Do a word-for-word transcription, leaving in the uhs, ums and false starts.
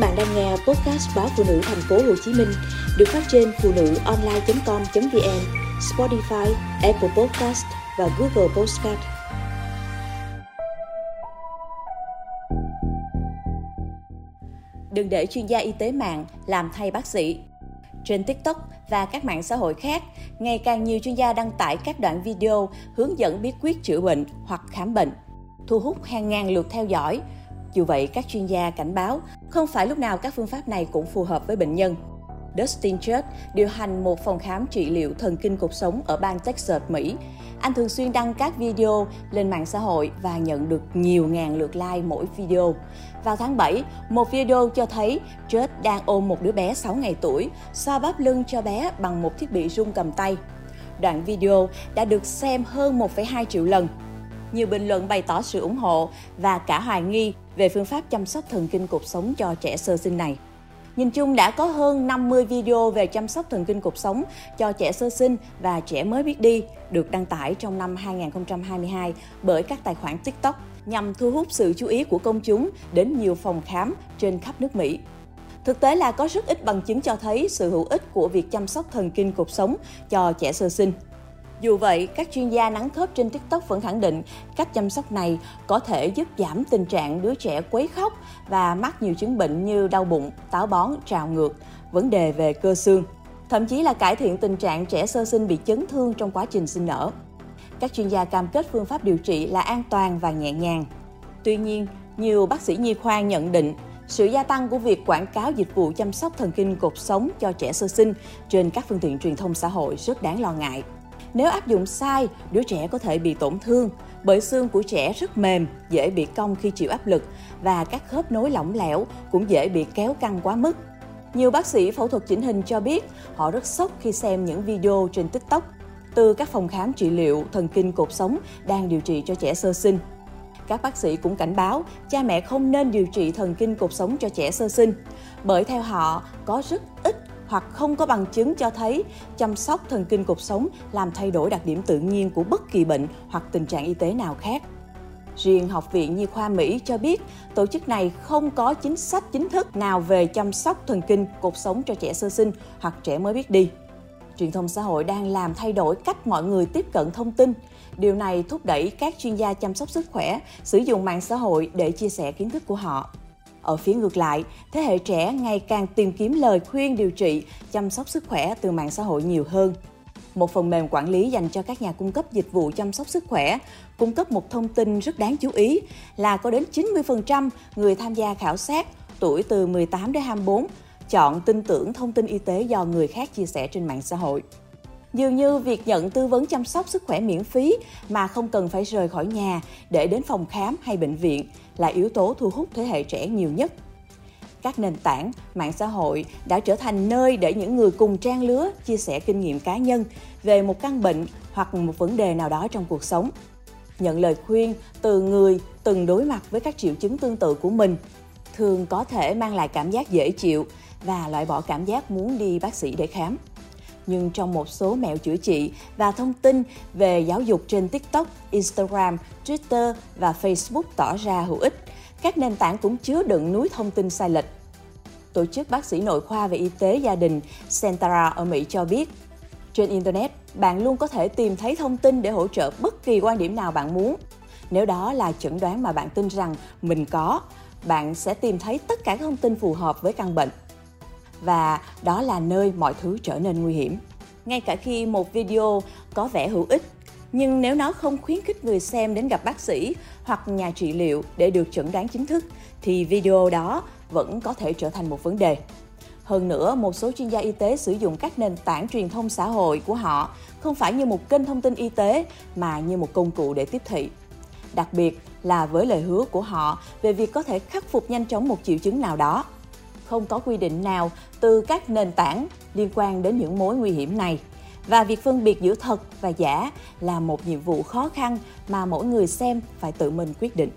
bạn đang nghe podcast báo Phụ Nữ Thành phố Hồ Chí Minh được phát trên phụ nữ online chấm com chấm vn, Spotify, Apple Podcast và Google Podcast. Đừng để chuyên gia y tế mạng làm thay bác sĩ. Trên TikTok và các mạng xã hội khác, ngày càng nhiều chuyên gia đăng tải các đoạn video hướng dẫn bí quyết chữa bệnh hoặc khám bệnh, thu hút hàng ngàn lượt theo dõi. Dù vậy, các chuyên gia cảnh báo, không phải lúc nào các phương pháp này cũng phù hợp với bệnh nhân. Dustin Church điều hành một phòng khám trị liệu thần kinh cột sống ở bang Texas, Mỹ. Anh thường xuyên đăng các video lên mạng xã hội và nhận được nhiều ngàn lượt like mỗi video. Vào tháng bảy, một video cho thấy Church đang ôm một đứa bé sáu ngày tuổi, xoa bóp lưng cho bé bằng một thiết bị rung cầm tay. Đoạn video đã được xem hơn một phẩy hai triệu lần. Nhiều bình luận bày tỏ sự ủng hộ và cả hoài nghi về phương pháp chăm sóc thần kinh cột sống cho trẻ sơ sinh này. Nhìn chung đã có hơn năm mươi video về chăm sóc thần kinh cột sống cho trẻ sơ sinh và trẻ mới biết đi được đăng tải trong năm hai không hai hai bởi các tài khoản TikTok nhằm thu hút sự chú ý của công chúng đến nhiều phòng khám trên khắp nước Mỹ. Thực tế là có rất ít bằng chứng cho thấy sự hữu ích của việc chăm sóc thần kinh cột sống cho trẻ sơ sinh. Dù vậy, các chuyên gia nắng khớp trên TikTok vẫn khẳng định cách chăm sóc này có thể giúp giảm tình trạng đứa trẻ quấy khóc và mắc nhiều chứng bệnh như đau bụng, táo bón, trào ngược, vấn đề về cơ xương, thậm chí là cải thiện tình trạng trẻ sơ sinh bị chấn thương trong quá trình sinh nở. Các chuyên gia cam kết phương pháp điều trị là an toàn và nhẹ nhàng. Tuy nhiên, nhiều bác sĩ nhi khoa nhận định sự gia tăng của việc quảng cáo dịch vụ chăm sóc thần kinh cột sống cho trẻ sơ sinh trên các phương tiện truyền thông xã hội rất đáng lo ngại. Nếu áp dụng sai, đứa trẻ có thể bị tổn thương, bởi xương của trẻ rất mềm, dễ bị cong khi chịu áp lực và các khớp nối lỏng lẻo cũng dễ bị kéo căng quá mức. Nhiều bác sĩ phẫu thuật chỉnh hình cho biết họ rất sốc khi xem những video trên TikTok từ các phòng khám trị liệu thần kinh cột sống đang điều trị cho trẻ sơ sinh. Các bác sĩ cũng cảnh báo cha mẹ không nên điều trị thần kinh cột sống cho trẻ sơ sinh, bởi theo họ có rất ít hoặc không có bằng chứng cho thấy chăm sóc thần kinh cột sống làm thay đổi đặc điểm tự nhiên của bất kỳ bệnh hoặc tình trạng y tế nào khác. Riêng Học viện Nhi khoa Mỹ cho biết tổ chức này không có chính sách chính thức nào về chăm sóc thần kinh cột sống cho trẻ sơ sinh hoặc trẻ mới biết đi. Truyền thông xã hội đang làm thay đổi cách mọi người tiếp cận thông tin. Điều này thúc đẩy các chuyên gia chăm sóc sức khỏe sử dụng mạng xã hội để chia sẻ kiến thức của họ. Ở phía ngược lại, thế hệ trẻ ngày càng tìm kiếm lời khuyên điều trị, chăm sóc sức khỏe từ mạng xã hội nhiều hơn. Một phần mềm quản lý dành cho các nhà cung cấp dịch vụ chăm sóc sức khỏe cung cấp một thông tin rất đáng chú ý là có đến chín mươi phần trăm người tham gia khảo sát tuổi từ mười tám đến hai mươi tư chọn tin tưởng thông tin y tế do người khác chia sẻ trên mạng xã hội. Dường như việc nhận tư vấn chăm sóc sức khỏe miễn phí mà không cần phải rời khỏi nhà để đến phòng khám hay bệnh viện là yếu tố thu hút thế hệ trẻ nhiều nhất. Các nền tảng, mạng xã hội đã trở thành nơi để những người cùng trang lứa chia sẻ kinh nghiệm cá nhân về một căn bệnh hoặc một vấn đề nào đó trong cuộc sống. Nhận lời khuyên từ người từng đối mặt với các triệu chứng tương tự của mình thường có thể mang lại cảm giác dễ chịu và loại bỏ cảm giác muốn đi bác sĩ để khám. Nhưng trong một số mẹo chữa trị và thông tin về giáo dục trên TikTok, Instagram, Twitter và Facebook tỏ ra hữu ích, các nền tảng cũng chứa đựng núi thông tin sai lệch. Tổ chức bác sĩ nội khoa về y tế gia đình Centara ở Mỹ cho biết, trên Internet, bạn luôn có thể tìm thấy thông tin để hỗ trợ bất kỳ quan điểm nào bạn muốn. Nếu đó là chẩn đoán mà bạn tin rằng mình có, bạn sẽ tìm thấy tất cả các thông tin phù hợp với căn bệnh. Và đó là nơi mọi thứ trở nên nguy hiểm. Ngay cả khi một video có vẻ hữu ích, nhưng nếu nó không khuyến khích người xem đến gặp bác sĩ hoặc nhà trị liệu để được chẩn đoán chính thức, thì video đó vẫn có thể trở thành một vấn đề. Hơn nữa, một số chuyên gia y tế sử dụng các nền tảng truyền thông xã hội của họ không phải như một kênh thông tin y tế mà như một công cụ để tiếp thị. Đặc biệt là với lời hứa của họ về việc có thể khắc phục nhanh chóng một triệu chứng nào đó. Không có quy định nào từ các nền tảng liên quan đến những mối nguy hiểm này. Và việc phân biệt giữa thật và giả là một nhiệm vụ khó khăn mà mỗi người xem phải tự mình quyết định.